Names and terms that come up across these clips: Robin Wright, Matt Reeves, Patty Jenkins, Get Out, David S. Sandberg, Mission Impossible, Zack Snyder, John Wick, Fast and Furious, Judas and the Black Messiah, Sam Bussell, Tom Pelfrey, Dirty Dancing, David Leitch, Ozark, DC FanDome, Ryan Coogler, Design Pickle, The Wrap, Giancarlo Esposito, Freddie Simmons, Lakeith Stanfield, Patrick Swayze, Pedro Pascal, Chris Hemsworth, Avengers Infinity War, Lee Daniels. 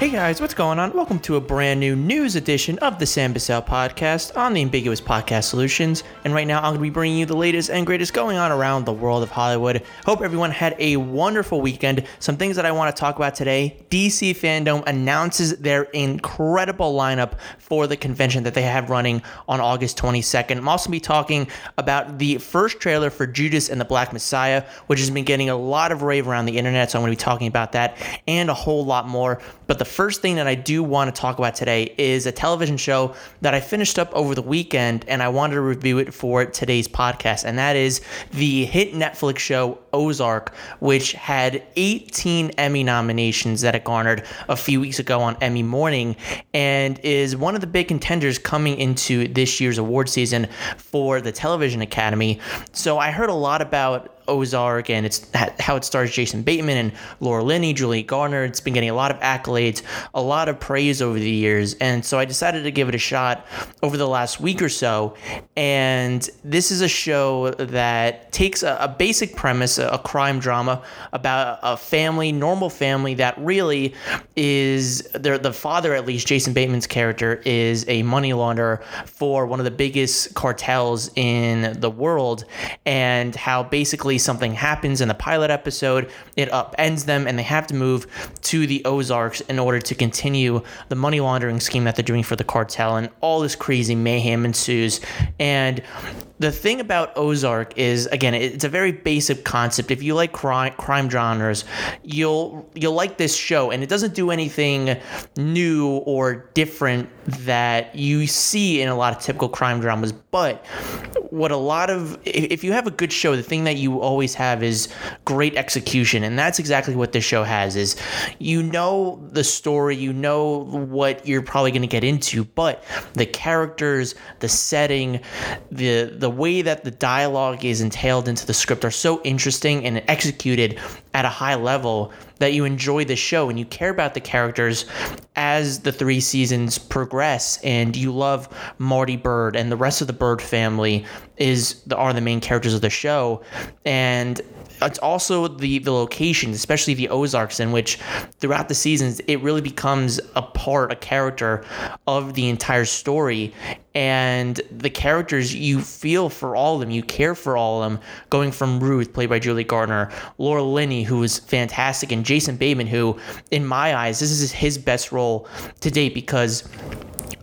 Hey guys, what's going on? Welcome to a brand new news edition of the Sam Bussell podcast on the Ambiguous Podcast Solutions. And right now I'm going to be bringing you the latest and greatest going on around the world of Hollywood. Hope everyone had a wonderful weekend. Some things that I want to talk about today. DC FanDome announces their incredible lineup for the convention that they have running on August 22nd. I'm also going to be talking about the first trailer for Judas and the Black Messiah, which has been getting a lot of rave around the internet. So I'm going to be talking about that and a whole lot more. But the first thing that I do want to talk about today is a television show that I finished up over the weekend, and I wanted to review it for today's podcast, and that is the hit Netflix show Ozark, which had 18 Emmy nominations that it garnered a few weeks ago on Emmy morning, and is one of the big contenders coming into this year's award season for the Television Academy. So I heard a lot about Ozark and it's how it stars Jason Bateman and Laura Linney, Julie Garner. It's been getting a lot of accolades, a lot of praise over the years. And so I decided to give it a shot over the last week or so. And this is a show that takes a basic premise, a crime drama about a family, normal family that really is, the father at least, Jason Bateman's character, is a money launderer for one of the biggest cartels in the world, and how basically something happens in the pilot episode, it upends them, and they have to move to the Ozarks in order to continue the money laundering scheme that they're doing for the cartel, and all this crazy mayhem ensues. And the thing about Ozark is, again, it's a very basic concept. If you like crime genres, you'll like this show, and it doesn't do anything new or different that you see in a lot of typical crime dramas. But what a lot of, if you have a good show, the thing that you always have is great execution, and that's exactly what this show has. Is, you know the story, you know what you're probably going to get into, but the characters, the setting, the way that the dialogue is entailed into the script are so interesting and executed at a high level that you enjoy the show and you care about the characters as the three seasons progress, and you love Marty Bird, and the rest of the Bird family are the main characters of the show. And it's also the location, especially the Ozarks, in which throughout the seasons it really becomes a character of the entire story. And the characters, you feel for all of them, you care for all of them, going from Ruth, played by Julie Garner, Laura Linney, who was fantastic, and Jason Bateman, who, in my eyes, this is his best role to date, because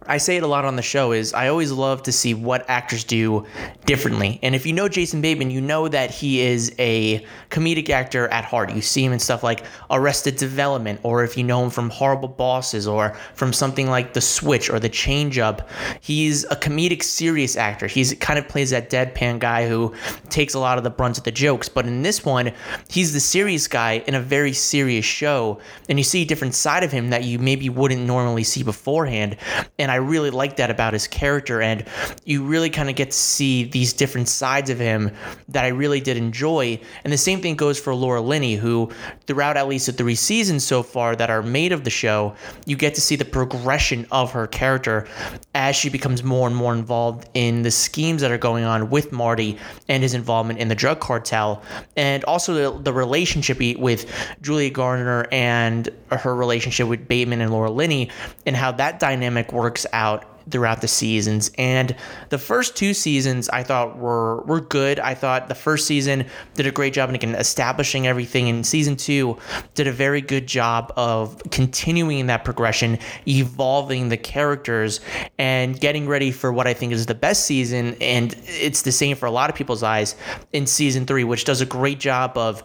I say it a lot on the show, is I always love to see what actors do differently. And if you know Jason Bateman, you know that he is a comedic actor at heart. You see him in stuff like Arrested Development, or if you know him from Horrible Bosses, or from something like The Switch or The Change Up. He's a comedic, serious actor. He kind of plays that deadpan guy who takes a lot of the brunt of the jokes. But in this one, he's the serious guy in a very serious show, and you see a different side of him that you maybe wouldn't normally see beforehand. And I really like that about his character, and you really kind of get to see these different sides of him that I really did enjoy. And the same thing goes for Laura Linney, who throughout at least the three seasons so far that are made of the show, you get to see the progression of her character as she becomes more and more involved in the schemes that are going on with Marty and his involvement in the drug cartel, and also the relationship with Julia Garner and her relationship with Bateman and Laura Linney, and how that dynamic works out throughout the seasons. And the first two seasons I thought were good. I thought the first season did a great job in establishing everything, and season two did a very good job of continuing that progression, evolving the characters, and getting ready for what I think is the best season, and it's the same for a lot of people's eyes, in season three, which does a great job of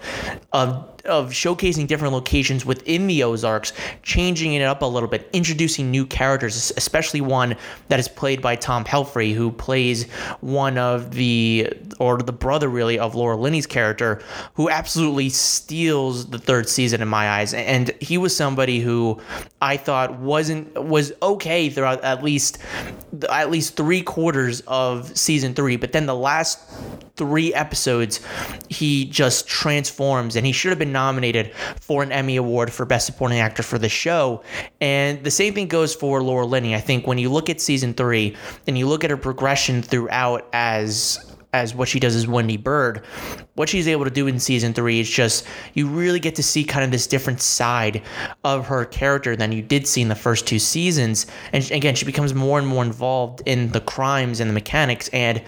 showcasing different locations within the Ozarks, changing it up a little bit, introducing new characters, especially one that is played by Tom Pelfrey, who plays one of the brother really of Laura Linney's character, who absolutely steals the third season in my eyes. And he was somebody who I thought was okay throughout at least three quarters of season three, but then the last three episodes he just transforms, and he should have been nominated for an Emmy Award for Best Supporting Actor for the show. And the same thing goes for Laura Linney. I think when you look at season three and you look at her progression throughout as as what she does as Wendy Bird. What she's able to do in season three is just, you really get to see kind of this different side of her character than you did see in the first two seasons. And again, she becomes more and more involved in the crimes and the mechanics, and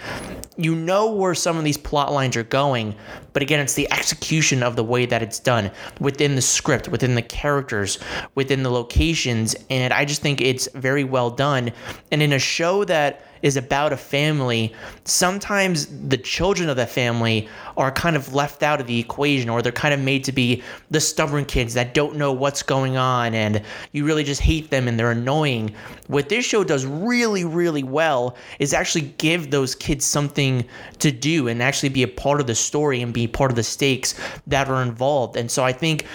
you know where some of these plot lines are going, but again, it's the execution of the way that it's done within the script, within the characters, within the locations, and I just think it's very well done. And in a show that is about a family, sometimes the children of that family are kind of left out of the equation, or they're kind of made to be the stubborn kids that don't know what's going on and you really just hate them and they're annoying. What this show does really, really well is actually give those kids something to do and actually be a part of the story and be part of the stakes that are involved. And so I think,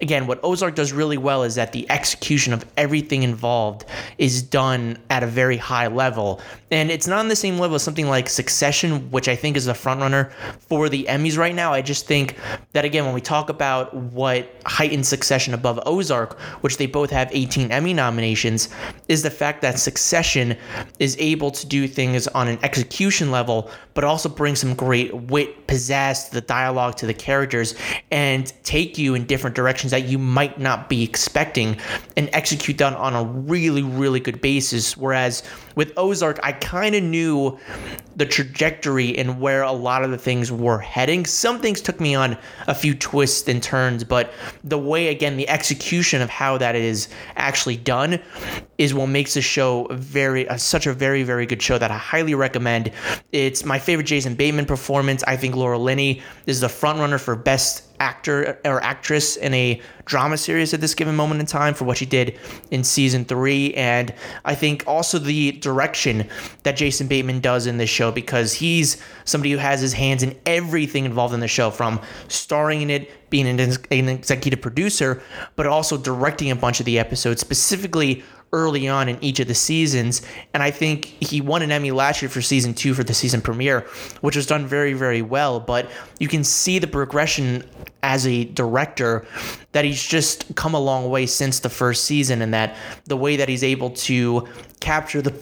again, what Ozark does really well is that the execution of everything involved is done at a very high level. And it's not on the same level as something like Succession, which I think is the frontrunner for the Emmys right now. I just think that, again, when we talk about what heightens Succession above Ozark, which they both have 18 Emmy nominations, is the fact that Succession is able to do things on an execution level, but also bring some great wit, pizzazz to the dialogue, to the characters, and take you in different directions that you might not be expecting and execute that on a really, really good basis. Whereas with Ozark, I kind of knew the trajectory and where a lot of the things were heading. Some things took me on a few twists and turns, but the way, again, the execution of how that is actually done is what makes the show such a very, very good show that I highly recommend. It's my favorite Jason Bateman performance. I think Laura Linney is the frontrunner for Best Actor or Actress in a Drama Series at this given moment in time for what she did in season three. And I think also the direction that Jason Bateman does in this show, because he's somebody who has his hands in everything involved in the show, from starring in it, being an executive producer, but also directing a bunch of the episodes, specifically early on in each of the seasons. And I think he won an Emmy last year for season two for the season premiere, which was done very, very well. But you can see the progression as a director that he's just come a long way since the first season, and that the way that he's able to capture the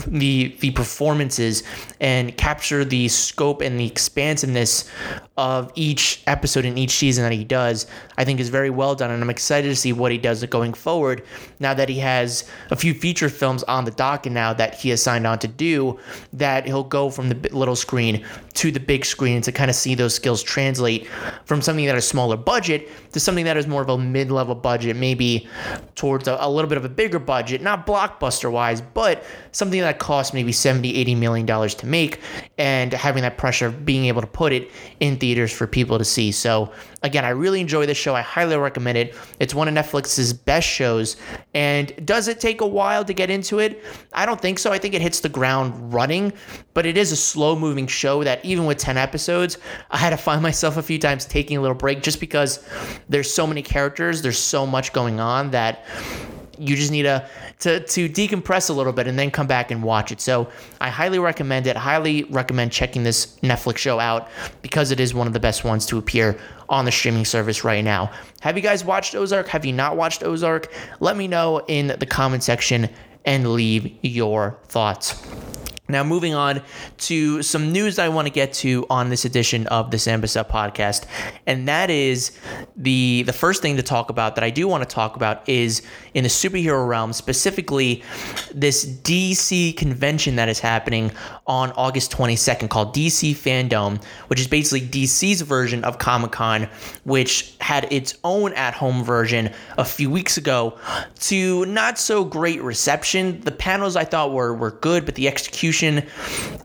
performances and capture the scope and the expansiveness of each episode in each season that he does, I think is very well done. And I'm excited to see what he does going forward now that he has a few feature films on the docket now that he has signed on to do, that he'll go from the little screen to the big screen to kind of see those skills translate from something that is smaller budget to something that is more of a mid-level budget, maybe towards a little bit of a bigger budget, not blockbuster wise, but something that costs maybe $70-80 million to make, and having that pressure of being able to put it in theaters for people to see. So again, I really enjoy this show. I highly recommend it. It's one of Netflix's best shows. And does it take a while to get into it? I don't think so. I think it hits the ground running, but it is a slow moving show that even with 10 episodes, I had to find myself a few times taking a little break, just because there's so many characters, there's so much going on that you just need to decompress a little bit and then come back and watch it. So I highly recommend it. Highly recommend checking this Netflix show out, because it is one of the best ones to appear on the streaming service right now. Have you guys watched Ozark? Have you not watched Ozark? Let me know in the comment section and leave your thoughts. Now, moving on to some news that I want to get to on this edition of the Sam Bussell podcast, and that is the first thing to talk about that I do want to talk about is in the superhero realm, specifically this DC convention that is happening on August 22nd called DC FanDome, which is basically DC's version of Comic-Con, which had its own at-home version a few weeks ago to not so great reception. The panels I thought were good, but the execution,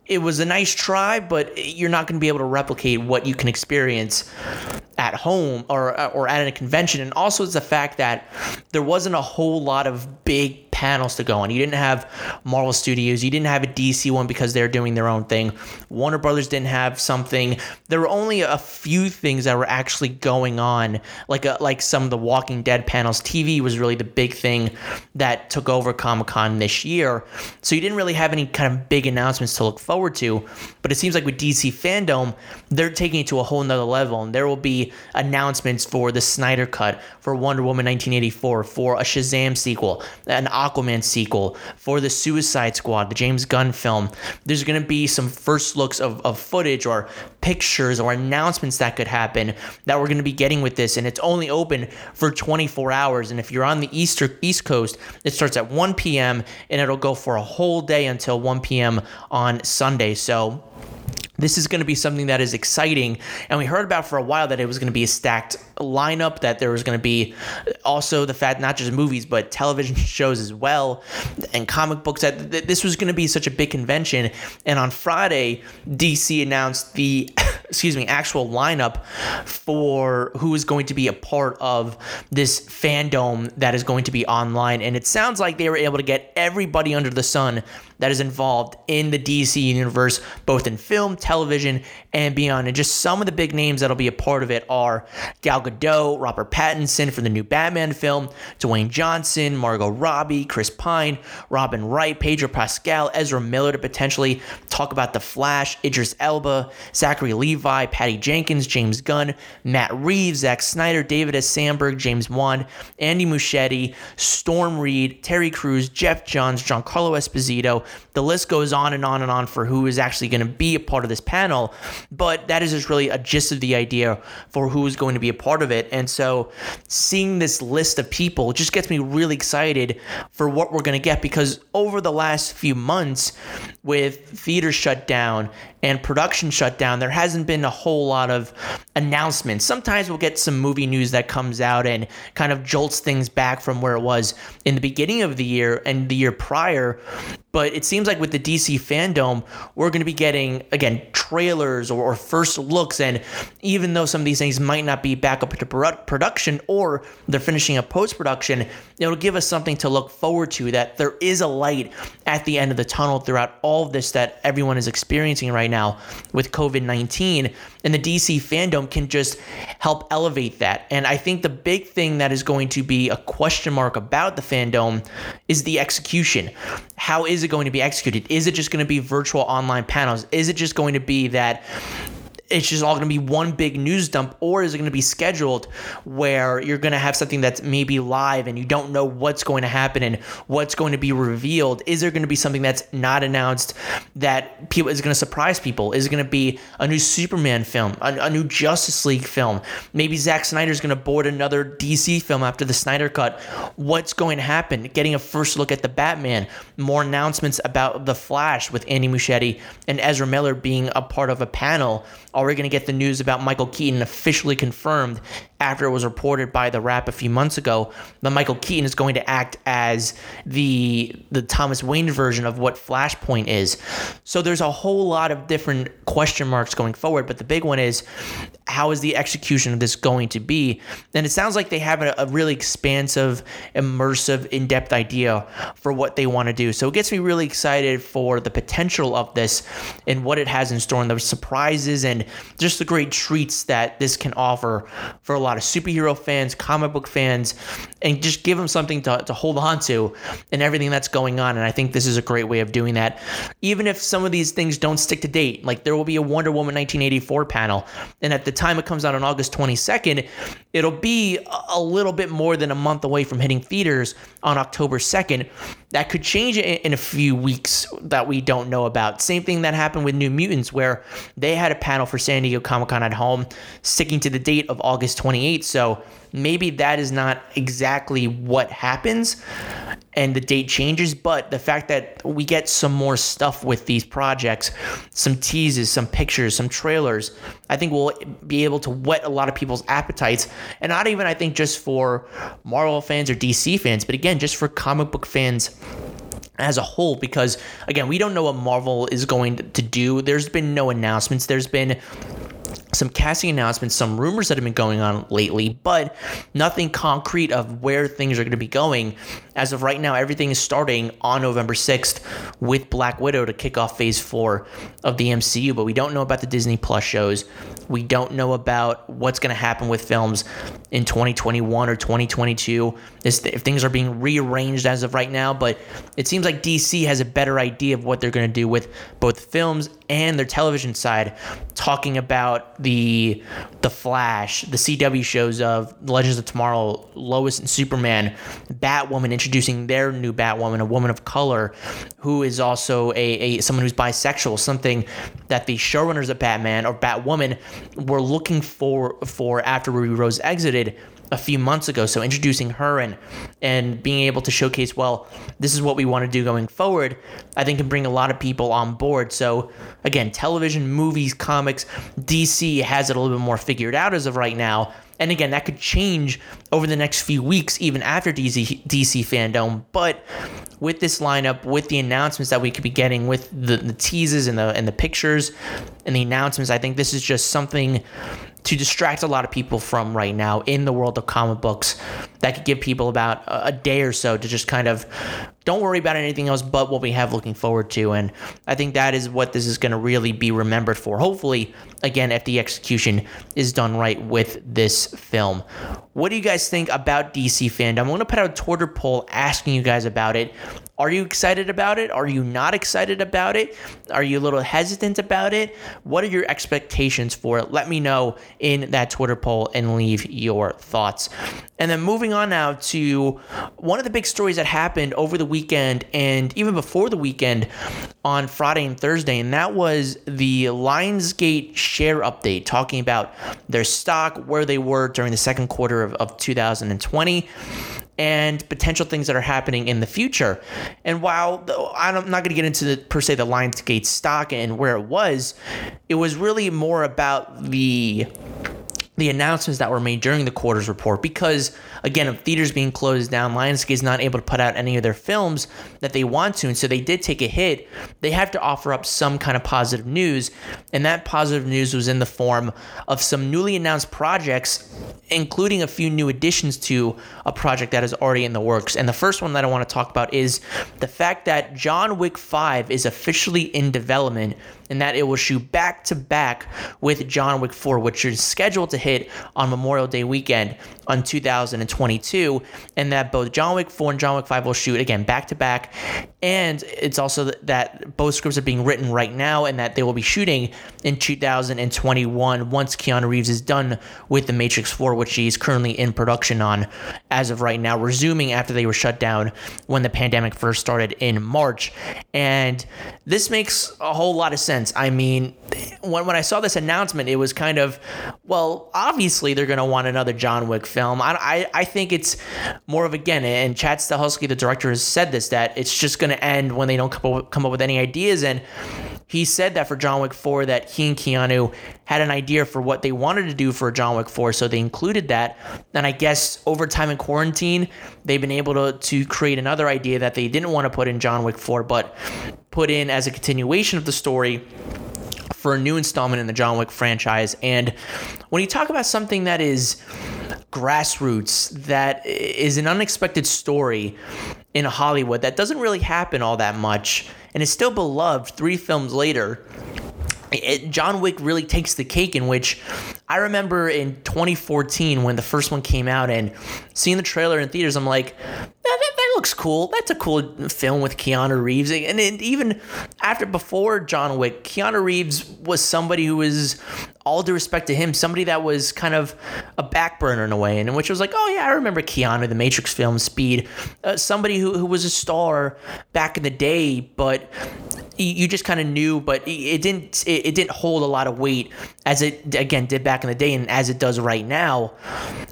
it was a nice try, but you're not going to be able to replicate what you can experience at home or at a convention. And also it's the fact that there wasn't a whole lot of big panels to go on. You didn't have Marvel Studios. You didn't have a DC one because they're doing their own thing. Warner Brothers didn't have something. There were only a few things that were actually going on, like some of the Walking Dead panels. TV was really the big thing that took over Comic-Con this year. So you didn't really have any kind of big announcements to look forward to. But it seems like with DC FanDome, they're taking it to a whole nother level. And there will be announcements for the Snyder Cut, for Wonder Woman 1984, for a Shazam sequel, an Aquaman sequel, for the Suicide Squad, the James Gunn film, there's going to be some first looks of footage or pictures or announcements that could happen that we're going to be getting with this. And it's only open for 24 hours. And if you're on the East Coast, it starts at 1 p.m. and it'll go for a whole day until 1 p.m. on Sunday. So this is going to be something that is exciting. And we heard about for a while that it was going to be a stacked lineup, that there was going to be also the fact not just movies, but television shows as well and comic books, that this was going to be such a big convention. And on Friday, DC announced the actual lineup for who is going to be a part of this fandom that is going to be online. And it sounds like they were able to get everybody under the sun that is involved in the DC universe, both in film, television, and beyond. And just some of the big names that'll be a part of it are Gal Gadot, Robert Pattinson for the new Batman film, Dwayne Johnson, Margot Robbie, Chris Pine, Robin Wright, Pedro Pascal, Ezra Miller to potentially talk about The Flash, Idris Elba, Zachary Levi, Patty Jenkins, James Gunn, Matt Reeves, Zack Snyder, David S. Sandberg, James Wan, Andy Muschietti, Storm Reid, Terry Crews, Jeff Johns, Giancarlo Esposito. The list goes on and on and on for who is actually going to be a part of this panel, but that is just really a gist of the idea for who is going to be a part of it. And so seeing this list of people just gets me really excited for what we're going to get, because over the last few months with theaters shut down and production shut down, there hasn't been a whole lot of announcements. Sometimes we'll get some movie news that comes out and kind of jolts things back from where it was in the beginning of the year and the year prior. But it seems like with the DC FanDome, we're going to be getting, again, trailers or first looks. And even though some of these things might not be back up to production or they're finishing up post-production, it'll give us something to look forward to, that there is a light at the end of the tunnel throughout all of this that everyone is experiencing right now with COVID-19. And the DC FanDome can just help elevate that. And I think the big thing that is going to be a question mark about the FanDome is the execution. How is it going to be executed? Is it just going to be virtual online panels? Is it just going to be that it's just all going to be one big news dump, or is it going to be scheduled where you're going to have something that's maybe live and you don't know what's going to happen and what's going to be revealed? Is there going to be something that's not announced that people is going to surprise people? Is it going to be a new Superman film, a new Justice League film? Maybe Zack Snyder's going to board another DC film after the Snyder Cut. What's going to happen? Getting a first look at the Batman, more announcements about The Flash with Andy Muschietti and Ezra Miller being a part of a panel. Are we going to get the news about Michael Keaton officially confirmed after it was reported by The Wrap a few months ago that Michael Keaton is going to act as the Thomas Wayne version of what Flashpoint is? So there's a whole lot of different question marks going forward, but the big one is, how is the execution of this going to be? And it sounds like they have a really expansive, immersive, in-depth idea for what they want to do. So it gets me really excited for the potential of this and what it has in store and the surprises and just the great treats that this can offer for a lot of superhero fans, comic book fans, and just give them something to hold on to and everything that's going on. And I think this is a great way of doing that. Even if some of these things don't stick to date, like there will be a Wonder Woman 1984 panel, and at the time it comes out on August 22nd, it'll be a little bit more than a month away from hitting theaters on October 2nd. That could change in a few weeks that we don't know about. Same thing that happened with New Mutants, where they had a panel for San Diego Comic-Con at home, sticking to the date of August 28th. So maybe that is not exactly what happens and the date changes, but the fact that we get some more stuff with these projects, some teases, some pictures, some trailers, I think we'll be able to whet a lot of people's appetites. And not even, I think, just for Marvel fans or DC fans, but again, just for comic book fans as a whole, because again, we don't know what Marvel is going to do. There's been no announcements. There's been some casting announcements, some rumors that have been going on lately, but nothing concrete of where things are going to be going. As of right now, everything is starting on November 6th with Black Widow to kick off phase 4 of the MCU, but we don't know about the Disney Plus shows. We don't know about what's going to happen with films in 2021 or 2022, if things are being rearranged as of right now, but it seems like DC has a better idea of what they're going to do with both films and their television side. talking about the Flash, the CW shows of Legends of Tomorrow, Lois and Superman, Batwoman, introducing their new Batwoman, a woman of color who is also a someone who's bisexual, something that the showrunners of Batman or Batwoman were looking for after Ruby Rose exited a few months ago. So introducing her and being able to showcase, well, this is what we want to do going forward, I think can bring a lot of people on board. So again, television, movies, comics, DC has it a little bit more figured out as of right now. And again, that could change over the next few weeks, even after DC FanDome. But with this lineup, with the announcements that we could be getting, with the teases and the pictures and the announcements, I think this is just something to distract a lot of people from right now in the world of comic books that could give people about a day or so to just kind of don't worry about anything else but what we have looking forward to. And I think that is what this is going to really be remembered for. Hopefully, again, if the execution is done right with this film. What do you guys think about DC FanDome? I'm going to put out a Twitter poll asking you guys about it. Are you excited about it? Are you not excited about it? Are you a little hesitant about it? What are your expectations for it? Let me know in that Twitter poll and leave your thoughts. And then moving on now to one of the big stories that happened over the weekend and even before the weekend on Friday and Thursday, and that was the Lionsgate share update, talking about their stock, where they were during the second quarter of 2020, and potential things that are happening in the future. And while I'm not going to get into per se the Lionsgate stock and where it was really more about the announcements that were made during the quarter's report, because again, of theaters being closed down, Lionsgate is not able to put out any of their films that they want to, and so they did take a hit. They have to offer up some kind of positive news, and that positive news was in the form of some newly announced projects, including a few new additions to a project that is already in the works. And the first one that I want to talk about is the fact that John Wick 5 is officially in development, and that it will shoot back-to-back with John Wick 4, which is scheduled to hit on Memorial Day weekend on 2022, and that both John Wick 4 and John Wick 5 will shoot, again, back-to-back, and it's also that both scripts are being written right now, and that they will be shooting in 2021 once Keanu Reeves is done with The Matrix 4, which he's currently in production on as of right now, resuming after they were shut down when the pandemic first started in March. And this makes a whole lot of sense. I mean, when I saw this announcement, it was kind of, well, obviously they're going to want another John Wick film. I think it's more of, again, and Chad Stahelski, the director, has said this, that it's just going to end when they don't come up with any ideas. And he said that for John Wick 4, that he and Keanu had an idea for what they wanted to do for John Wick 4, so they included that. And I guess over time in quarantine, they've been able to create another idea that they didn't want to put in John Wick 4, but put in as a continuation of the story for a new installment in the John Wick franchise. And when you talk about something that is grassroots, that is an unexpected story in Hollywood that doesn't really happen all that much, and is still beloved 3 films later, John Wick really takes the cake, in which I remember in 2014 when the first one came out and seeing the trailer in theaters, I'm like, that looks cool. That's a cool film with Keanu Reeves. And even before John Wick, Keanu Reeves was somebody who was, all due respect to him, somebody that was kind of a back burner in a way, and in which it was like, oh yeah, I remember Keanu, the Matrix film, Speed, somebody who was a star back in the day, but you just kind of knew, but it didn't hold a lot of weight as it, again, did back in the day and as it does right now.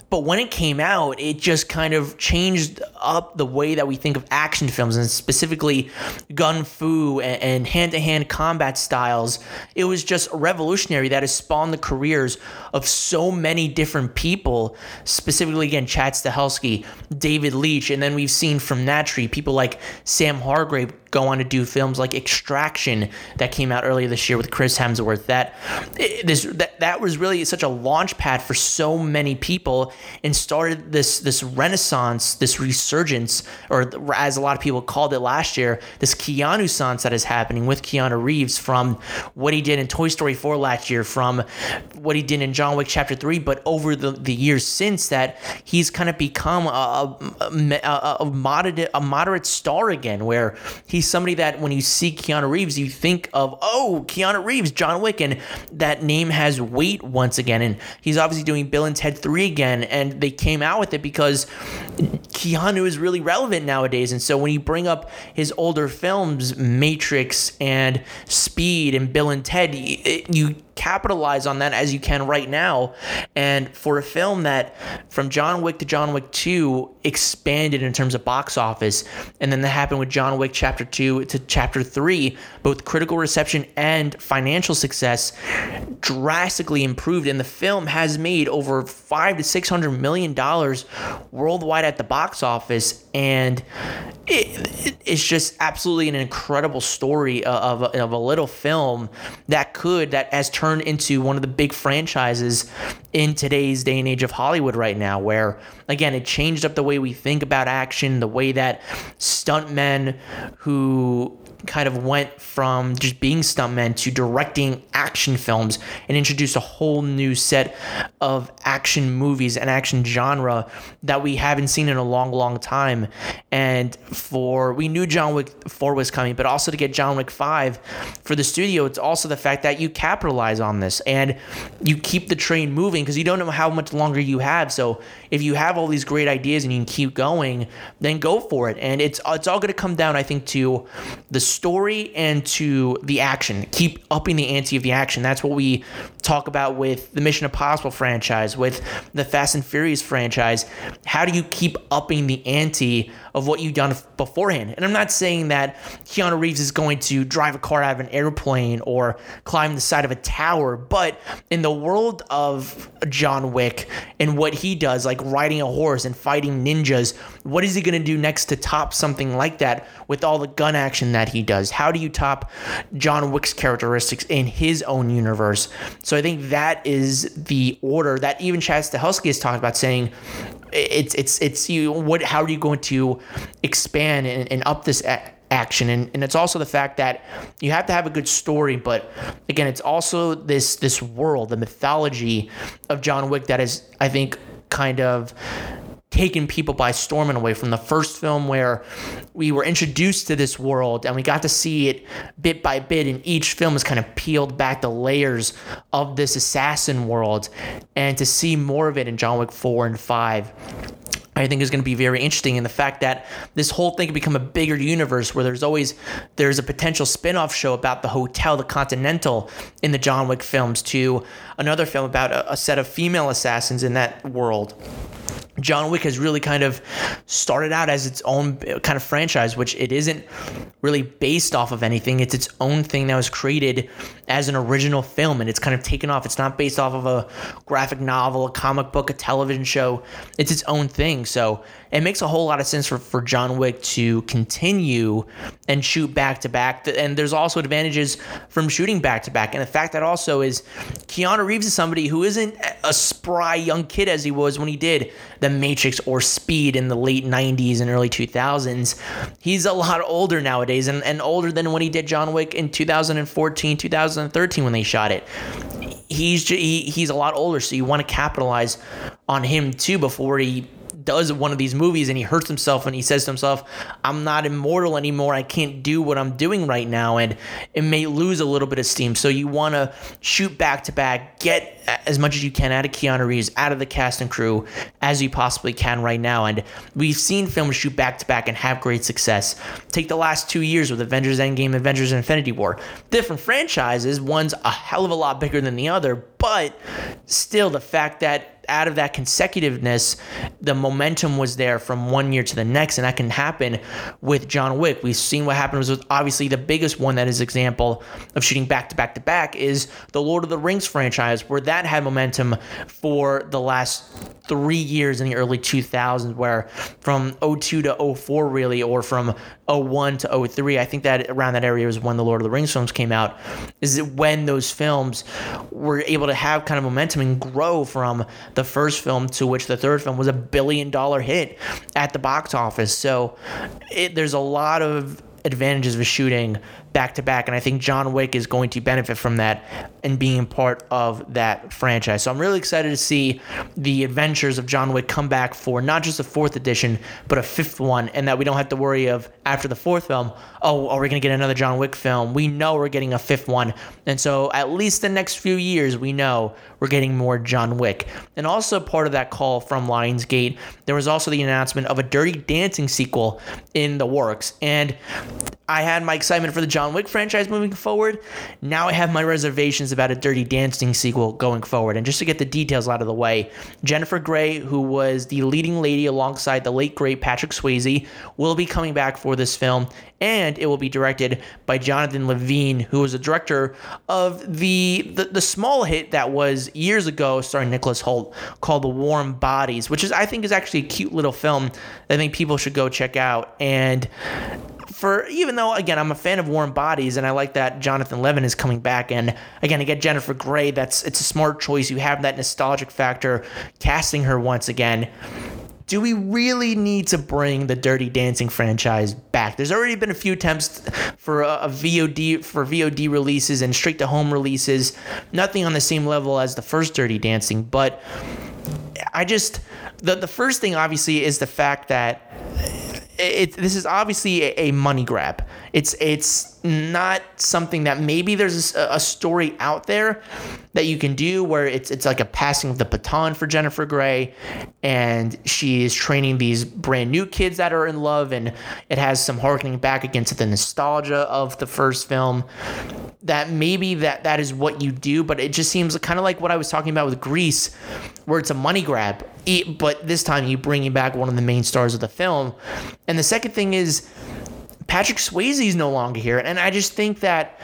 But when it came out, it just kind of changed up the way that we think of action films, and specifically gun fu and hand-to-hand combat styles. It was just revolutionary that has spawned the careers of so many different people, specifically, again, Chad Stahelski, David Leitch, and then we've seen from that tree people like Sam Hargrave go on to do films like Extraction that came out earlier this year with Chris Hemsworth. That was really such a launch pad for so many people and started this renaissance, this resurgence, or as a lot of people called it last year, this Keanu-sance that is happening with Keanu Reeves, from what he did in Toy Story 4 last year, from what he did in John Wick Chapter 3, but over the years since that, he's kind of become a moderate star again, where he He's somebody that when you see Keanu Reeves, you think of, oh, Keanu Reeves, John Wick, and that name has weight once again. And he's obviously doing Bill and Ted 3 again, and they came out with it because Keanu is really relevant nowadays. And so when you bring up his older films, Matrix and Speed and Bill and Ted, you capitalize on that as you can right now. And for a film that from John Wick to John Wick 2 expanded in terms of box office, and then that happened with John Wick Chapter 2 to Chapter 3, both critical reception and financial success drastically improved, and the film has made over $500 to $600 million worldwide at the box office. And it's just absolutely an incredible story of a little film that has turned into one of the big franchises in today's day and age of Hollywood right now, where, again, it changed up the way we think about action, the way that stuntmen who kind of went from just being stuntmen to directing action films, and introduced a whole new set of action movies and action genre that we haven't seen in a long, long time. And we knew John Wick 4 was coming, but also to get John Wick 5 for the studio, it's also the fact that you capitalize on this and you keep the train moving, because you don't know how much longer you have. So if you have all these great ideas and you can keep going, then go for it. And it's all going to come down, I think, to the story and to the action. Keep upping the ante of the action. That's what we talk about with the Mission Impossible franchise, with the Fast and Furious franchise. How do you keep upping the ante of what you've done beforehand? And I'm not saying that Keanu Reeves is going to drive a car out of an airplane or climb the side of a tower, but in the world of John Wick and what he does, like riding a horse and fighting ninjas, what is he going to do next to top something like that with all the gun action that he does? How do you top John Wick's characteristics in his own universe? So I think that is the order that even Chad Stahelski has talked about, saying it's you. How are you going to expand and up this action? And it's also the fact that you have to have a good story, but again, it's also this world, the mythology of John Wick that is, I think, kind of taken people by storm in a way from the first film, where we were introduced to this world and we got to see it bit by bit, and each film has kind of peeled back the layers of this assassin world. And to see more of it in John Wick 4 and 5, I think is going to be very interesting. And the fact that this whole thing can become a bigger universe, where there's a potential spin-off show about the hotel, the Continental, in the John Wick films, to another film about a set of female assassins in that world. John Wick has really kind of started out as its own kind of franchise, which it isn't really based off of anything. It's its own thing that was created as an original film, and it's kind of taken off. It's not based off of a graphic novel, a comic book, a television show. It's its own thing. So it makes a whole lot of sense for John Wick to continue and shoot back to back. And there's also advantages from shooting back to back. And the fact that also is Keanu Reeves is somebody who isn't a spry young kid as he was when he did the Matrix or Speed in the late 90s and early 2000s. He's a lot older nowadays, and older than when he did John Wick in 2014, 2013 when they shot it. He's a lot older, so you want to capitalize on him too before he does one of these movies and he hurts himself and he says to himself, I'm not immortal anymore, I can't do what I'm doing right now, and it may lose a little bit of steam. So you want to shoot back to back, get as much as you can out of Keanu Reeves, out of the cast and crew as you possibly can right now. And we've seen films shoot back to back and have great success. Take the last 2 years with Avengers Endgame, Avengers Infinity War. Different franchises, one's a hell of a lot bigger than the other, but still the fact that out of that consecutiveness, the momentum was there from one year to the next, and that can happen with John Wick. We've seen what happens with, obviously, the biggest one that is example of shooting back to back to back is the Lord of the Rings franchise, where that had momentum for the last 3 years in the early 2000s, where from 02 to 04 really, or from 01 to 03, I think that around that area was when the Lord of the Rings films came out, is when those films were able to have kind of momentum and grow from the first film, to which the third film was $1 billion hit at the box office. So there's a lot of advantages of shooting back to back. And I think John Wick is going to benefit from that and being part of that franchise. So I'm really excited to see the adventures of John Wick come back for not just a 4th edition, but a 5th one. And that we don't have to worry of after the 4th film, oh, are we going to get another John Wick film? We know we're getting a 5th one. And so at least the next few years, we know we're getting more John Wick. And also part of that call from Lionsgate, there was also the announcement of a Dirty Dancing sequel in the works. And I had my excitement for the John Wick franchise moving forward. Now I have my reservations about a Dirty Dancing sequel going forward. And just to get the details out of the way, Jennifer Grey, who was the leading lady alongside the late great Patrick Swayze, will be coming back for this film, and it will be directed by Jonathan Levine, who was the director of the small hit that was years ago starring Nicholas Hoult called The Warm Bodies, which is I think is actually a cute little film that I think people should go check out. And for even though, again, I'm a fan of Warm Bodies and I like that Jonathan Levine is coming back, and again, I get Jennifer Grey, it's a smart choice. You have that nostalgic factor casting her once again. Do we really need to bring the Dirty Dancing franchise back? There's already been a few attempts for VOD releases and straight to home releases, nothing on the same level as the first Dirty Dancing, but I just the first thing obviously is the fact that this is obviously a money grab. It's not something that maybe there's a story out there that you can do where it's like a passing of the baton for Jennifer Grey, and she is training these brand new kids that are in love, and it has some harkening back against the nostalgia of the first film. That maybe that is what you do, but it just seems kind of like what I was talking about with Grease, where it's a money grab, but this time you bring back one of the main stars of the film. And the second thing is Patrick Swayze is no longer here, and I just think that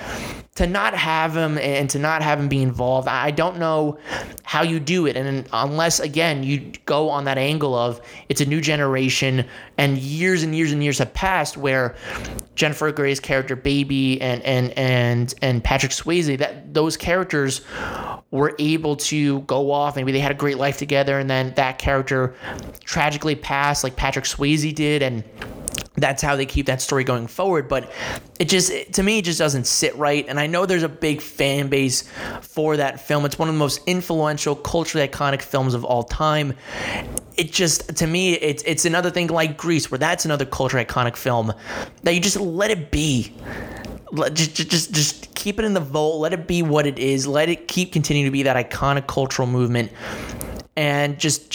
to not have him and to not have him be involved, I don't know how you do it. And unless, again, you go on that angle of it's a new generation and years have passed where Jennifer Grey's character Baby and Patrick Swayze, that those characters were able to go off. Maybe they had a great life together, and then that character tragically passed like Patrick Swayze did, and that's how they keep that story going forward. But it just doesn't sit right. And I know there's a big fan base for that film. It's one of the most influential, culturally iconic films of all time. It just, to me, it's another thing like Grease, where that's another culturally iconic film that you just let it be. Just keep it in the vault. Let it be what it is. Let it keep continuing to be that iconic cultural movement, and just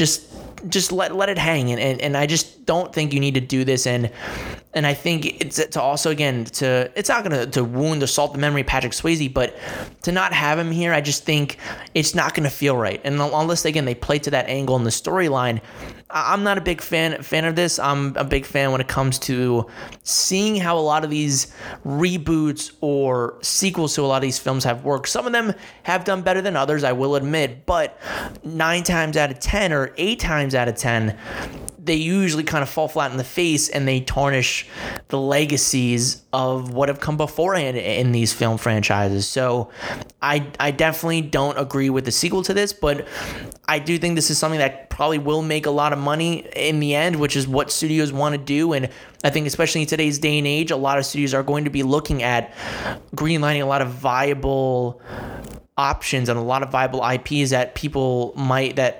let it hang. And I just don't think you need to do this. And I think it's to also, again, it's not going to wound or salt the memory of Patrick Swayze, but to not have him here, I just think it's not going to feel right. And unless, again, they play to that angle in the storyline, I'm not a big fan of this. I'm a big fan when it comes to seeing how a lot of these reboots or sequels to a lot of these films have worked. Some of them have done better than others, I will admit, but 9 times out of 10 or 8 times out of 10, they usually kind of fall flat in the face, and they tarnish the legacies of what have come beforehand in these film franchises. So I definitely don't agree with the sequel to this, but I do think this is something that probably will make a lot of money in the end, which is what studios want to do. And I think especially in today's day and age, a lot of studios are going to be looking at greenlighting a lot of viable options and a lot of viable IPs that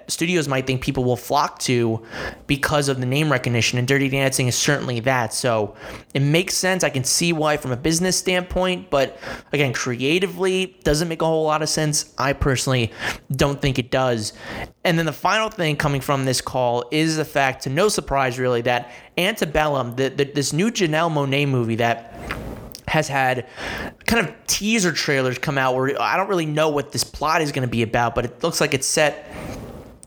studios might think people will flock to because of the name recognition, and Dirty Dancing is certainly that. So it makes sense. I can see why from a business standpoint, but again, creatively doesn't make a whole lot of sense. I personally don't think it does. And then the final thing coming from this call is the fact, to no surprise really, that Antebellum, this new Janelle Monáe movie that has had kind of teaser trailers come out where I don't really know what this plot is going to be about, but it looks like it's set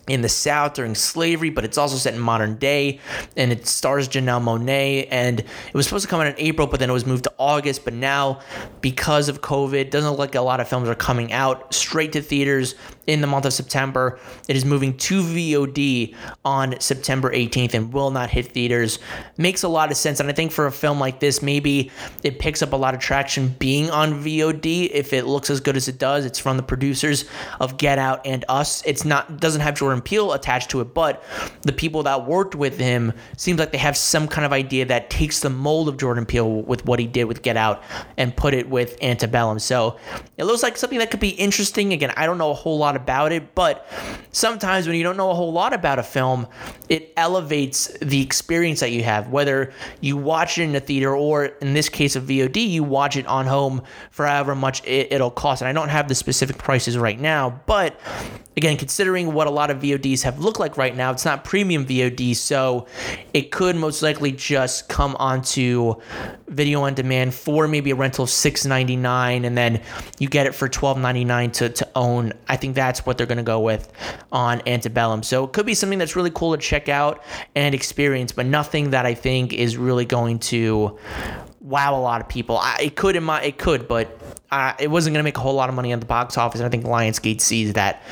in the South during slavery, but it's also set in modern day, and it stars Janelle Monáe, and it was supposed to come out in April, but then it was moved to August. But now, because of COVID, doesn't look like a lot of films are coming out straight to theaters in the month of September. It is moving to VOD on September 18th and will not hit theaters. Makes a lot of sense, and I think for a film like this, maybe it picks up a lot of traction being on VOD if it looks as good as it does. It's from the producers of Get Out and Us. Doesn't have Jordan Jordan Peele attached to it, but the people that worked with him seems like they have some kind of idea that takes the mold of Jordan Peele with what he did with Get Out and put it with Antebellum. So it looks like something that could be interesting. Again, I don't know a whole lot about it, but sometimes when you don't know a whole lot about a film, it elevates the experience that you have, whether you watch it in a theater or, in this case of VOD, you watch it on home for however much it'll cost. And I don't have the specific prices right now, but again, considering what a lot of VODs have looked like right now, it's not premium VOD, so it could most likely just come onto video on demand for maybe a rental of $6.99, and then you get it for $12.99 to own. I think that's what they're going to go with on Antebellum. So it could be something that's really cool to check out and experience, but nothing that I think is really going to wow a lot of people. It wasn't going to make a whole lot of money on the box office, and I think Lionsgate sees that.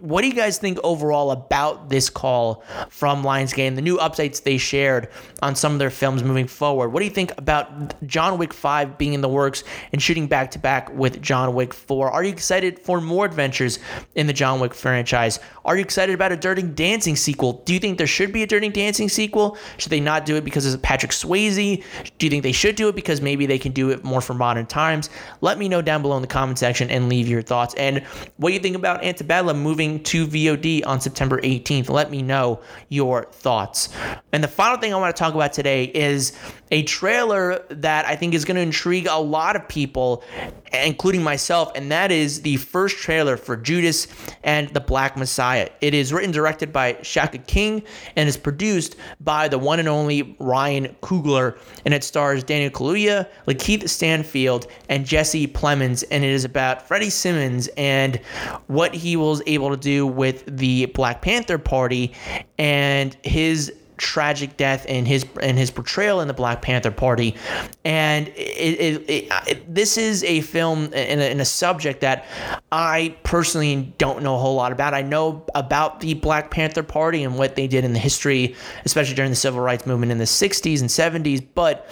What do you guys think overall about this call from Lionsgate and the new updates they shared on some of their films moving forward? What do you think about John Wick 5 being in the works and shooting back-to-back with John Wick 4? Are you excited for more adventures in the John Wick franchise? Are you excited about a Dirty Dancing sequel? Do you think there should be a Dirty Dancing sequel? Should they not do it because it's Patrick Swayze? Do you think they should do it because maybe they can do it more for modern times? Let me know down below in the comment section and leave your thoughts and what you think about Antebellum moving to VOD on September 18th. Let me know your thoughts. And the final thing I want to talk about today is a trailer that I think is going to intrigue a lot of people, including myself, and that is the first trailer for Judas and the Black Messiah. It is written and directed by Shaka King and is produced by the one and only Ryan Coogler, and it stars Daniel Kaluuya, Lakeith Stanfield, and Jesse Plemons, and it is about Freddie Simmons and what he was able to do with the Black Panther Party and his tragic death and his portrayal in the Black Panther Party. And this is a film in a subject that I personally don't know a whole lot about. I know about the Black Panther Party and what they did in the history, especially during the Civil Rights Movement in the 60s and 70s, but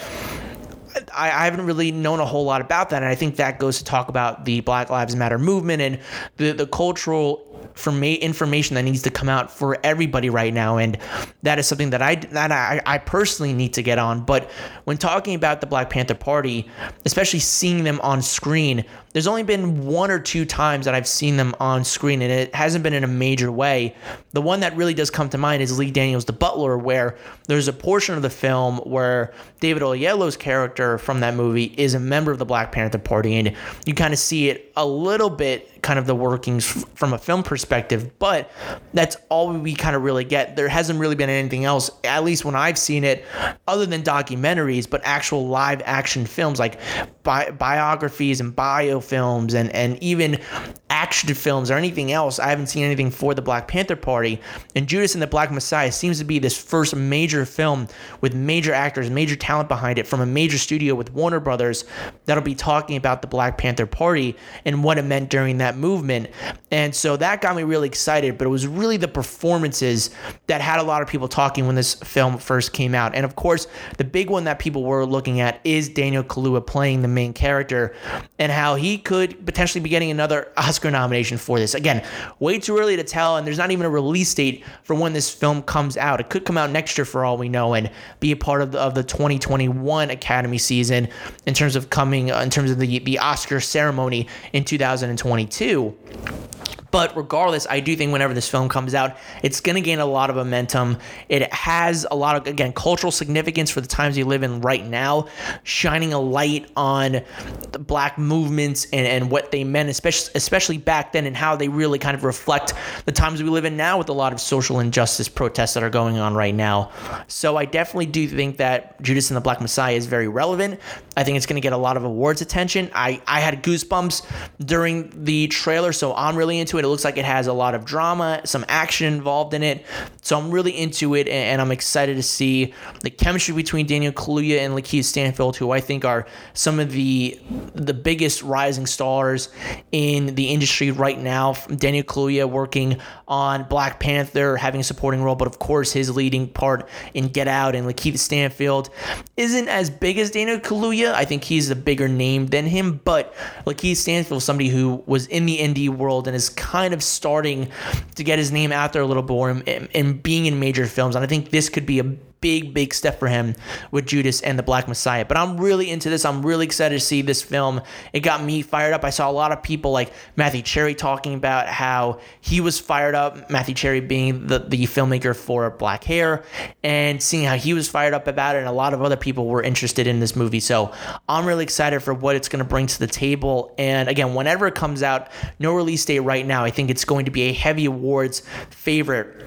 I haven't really known a whole lot about that, and I think that goes to talk about the Black Lives Matter movement and the cultural information that needs to come out for everybody right now, and that is something that I personally need to get on. But when talking about the Black Panther Party, especially seeing them on screen, there's only been one or two times that I've seen them on screen, and it hasn't been in a major way. The one that really does come to mind is Lee Daniels' The Butler, where there's a portion of the film where David Oyelowo's character from that movie is a member of the Black Panther Party, and you kind of see it a little bit, kind of the workings from a film perspective, but that's all we kind of really get. There hasn't really been anything else, at least when I've seen it, other than documentaries, but actual live action films like biographies and biofilms and even action films or anything else. I haven't seen anything for the Black Panther Party, and Judas and the Black Messiah seems to be this first major film with major actors, major talent behind it from a major studio with Warner Brothers that'll be talking about the Black Panther Party and what it meant during that movement. And so that got me really excited, but it was really the performances that had a lot of people talking when this film first came out. And of course, the big one that people were looking at is Daniel Kaluuya playing the main character and how he could potentially be getting another Oscar nomination for this. Again, way too early to tell, and there's not even a release date for when this film comes out. It could come out next year for all we know and be a part of the 2021 Academy season in terms of the Oscar ceremony in 2022. But regardless, I do think whenever this film comes out, it's going to gain a lot of momentum. It has a lot of, again, cultural significance for the times we live in right now, shining a light on the Black movements and what they meant, especially back then, and how they really kind of reflect the times we live in now with a lot of social injustice protests that are going on right now. So I definitely do think that Judas and the Black Messiah is very relevant. I think it's going to get a lot of awards attention. I had goosebumps during the trailer, so I'm really into it. It looks like it has a lot of drama, some action involved in it. So I'm really into it, and I'm excited to see the chemistry between Daniel Kaluuya and Lakeith Stanfield, who I think are some of the biggest rising stars in the industry right now. Daniel Kaluuya working on Black Panther, having a supporting role, but of course his leading part in Get Out, and Lakeith Stanfield isn't as big as Daniel Kaluuya. I think he's a bigger name than him, but Lakeith Stanfield is somebody who was in the indie world and is kind kind of starting to get his name out there a little more and being in major films. And I think this could be a big, big step for him with Judas and the Black Messiah. But I'm really into this. I'm really excited to see this film. It got me fired up. I saw a lot of people like Matthew Cherry talking about how he was fired up, Matthew Cherry being the filmmaker for Black Hair, and seeing how he was fired up about it, and a lot of other people were interested in this movie. So I'm really excited for what it's going to bring to the table. And again, whenever it comes out, no release date right now, I think it's going to be a heavy awards favorite,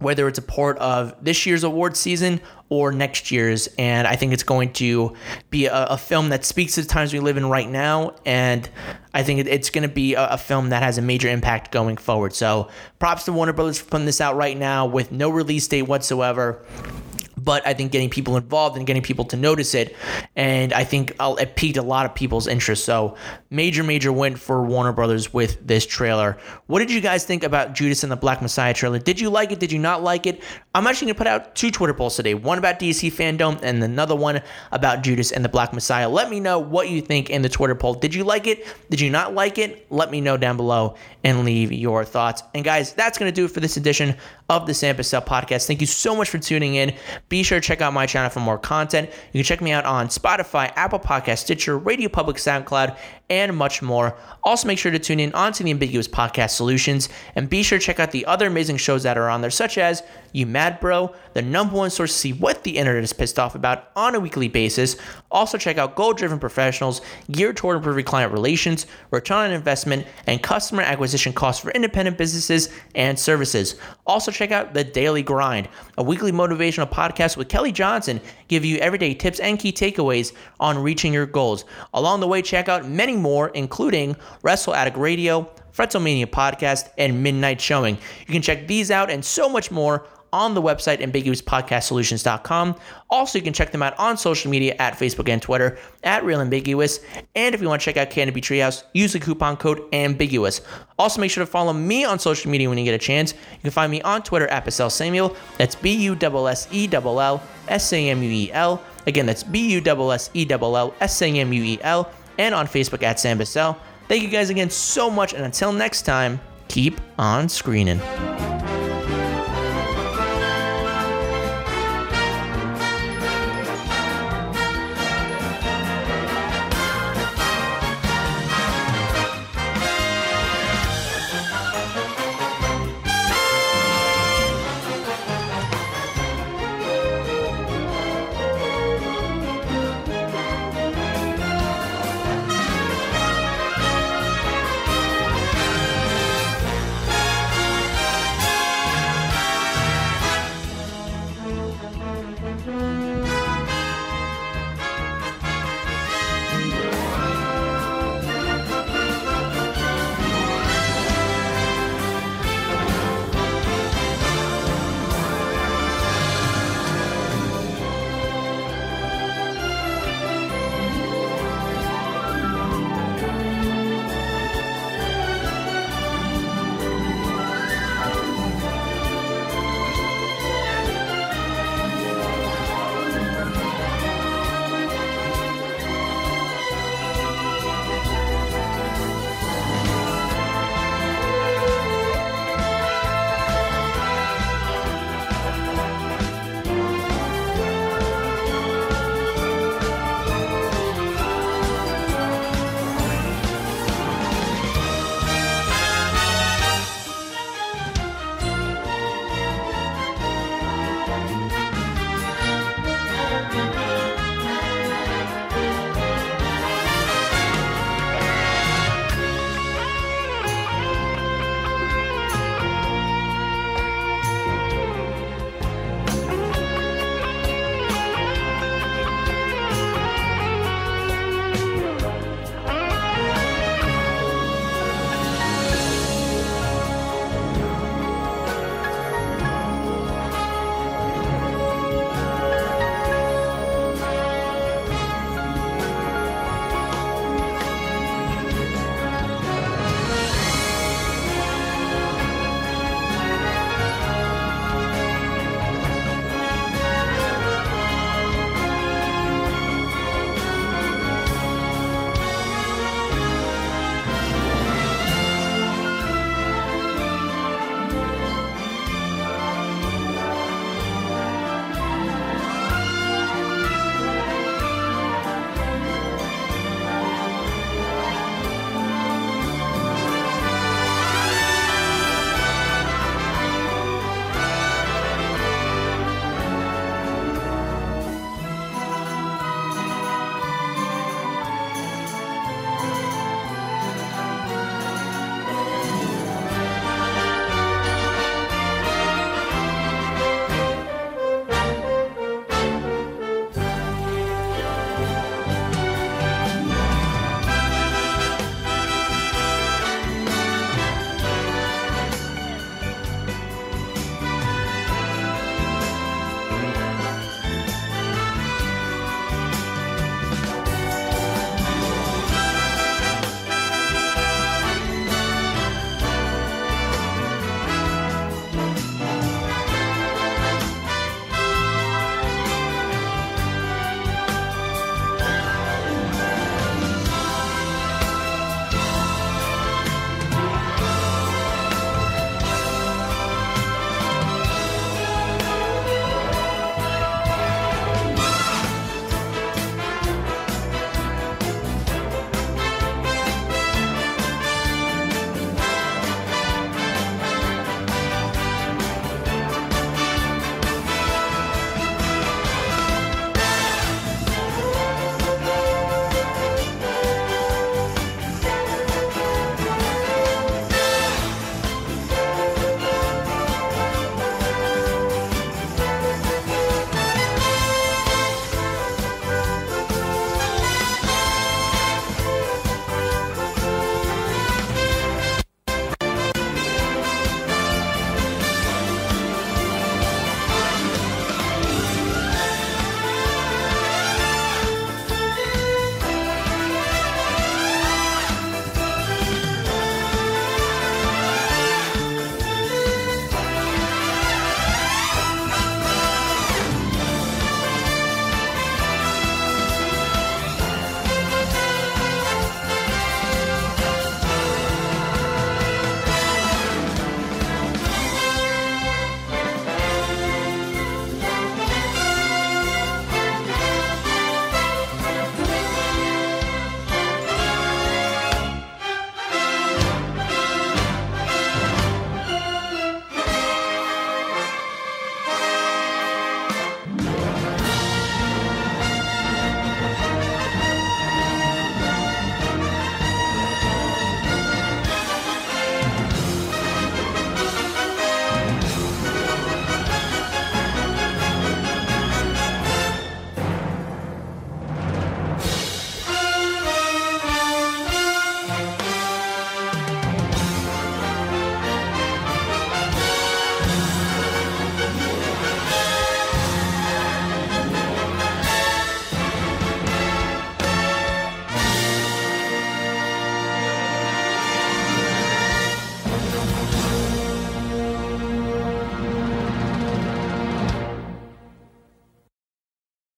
whether it's a part of this year's award season or next year's. And I think it's going to be a film that speaks to the times we live in right now. And I think it's going to be a film that has a major impact going forward. So props to Warner Brothers for putting this out right now with no release date whatsoever. But I think getting people involved and getting people to notice it, and I think it piqued a lot of people's interest. So major win for Warner Brothers with this trailer. What did you guys think about Judas and the Black Messiah trailer? Did you like it? Did you not like it? I'm actually going to put out two Twitter polls today, one about DC FanDome and another one about Judas and the Black Messiah. Let me know what you think in the Twitter poll. Did you like it? Did you not like it? Let me know down below and leave your thoughts. And guys, that's going to do it for this edition of the Sam Bussell Podcast. Thank you so much for tuning in. Be sure to check out my channel for more content. You can check me out on Spotify, Apple Podcasts, Stitcher, Radio Public, SoundCloud, and much more. Also, make sure to tune in onto the Ambiguous Podcast Solutions, and be sure to check out the other amazing shows that are on there, such as You Mad Bro, the #1 source to see what the internet is pissed off about on a weekly basis. Also, check out Goal Driven Professionals, geared toward improving client relations, return on investment, and customer acquisition costs for independent businesses and services. Also, check out The Daily Grind, a weekly motivational podcast with Kelly Johnson, give you everyday tips and key takeaways on reaching your goals. Along the way, check out many more, including Wrestle Attic Radio, Fretzelmania Podcast, and Midnight Showing. You can check these out and so much more on the website ambiguouspodcastsolutions.com. Also, you can check them out on social media at Facebook and Twitter at Real Ambiguous. And if you want to check out Canopy Treehouse, use the coupon code Ambiguous. Also, make sure to follow me on social media when you get a chance. You can find me on Twitter at Bussell Samuel. That's BUSSELLSAMUEL. Again, that's BUSSELLSAMUEL. And on Facebook at Sam Bussell. Thank you guys again so much, and until next time, keep on screening.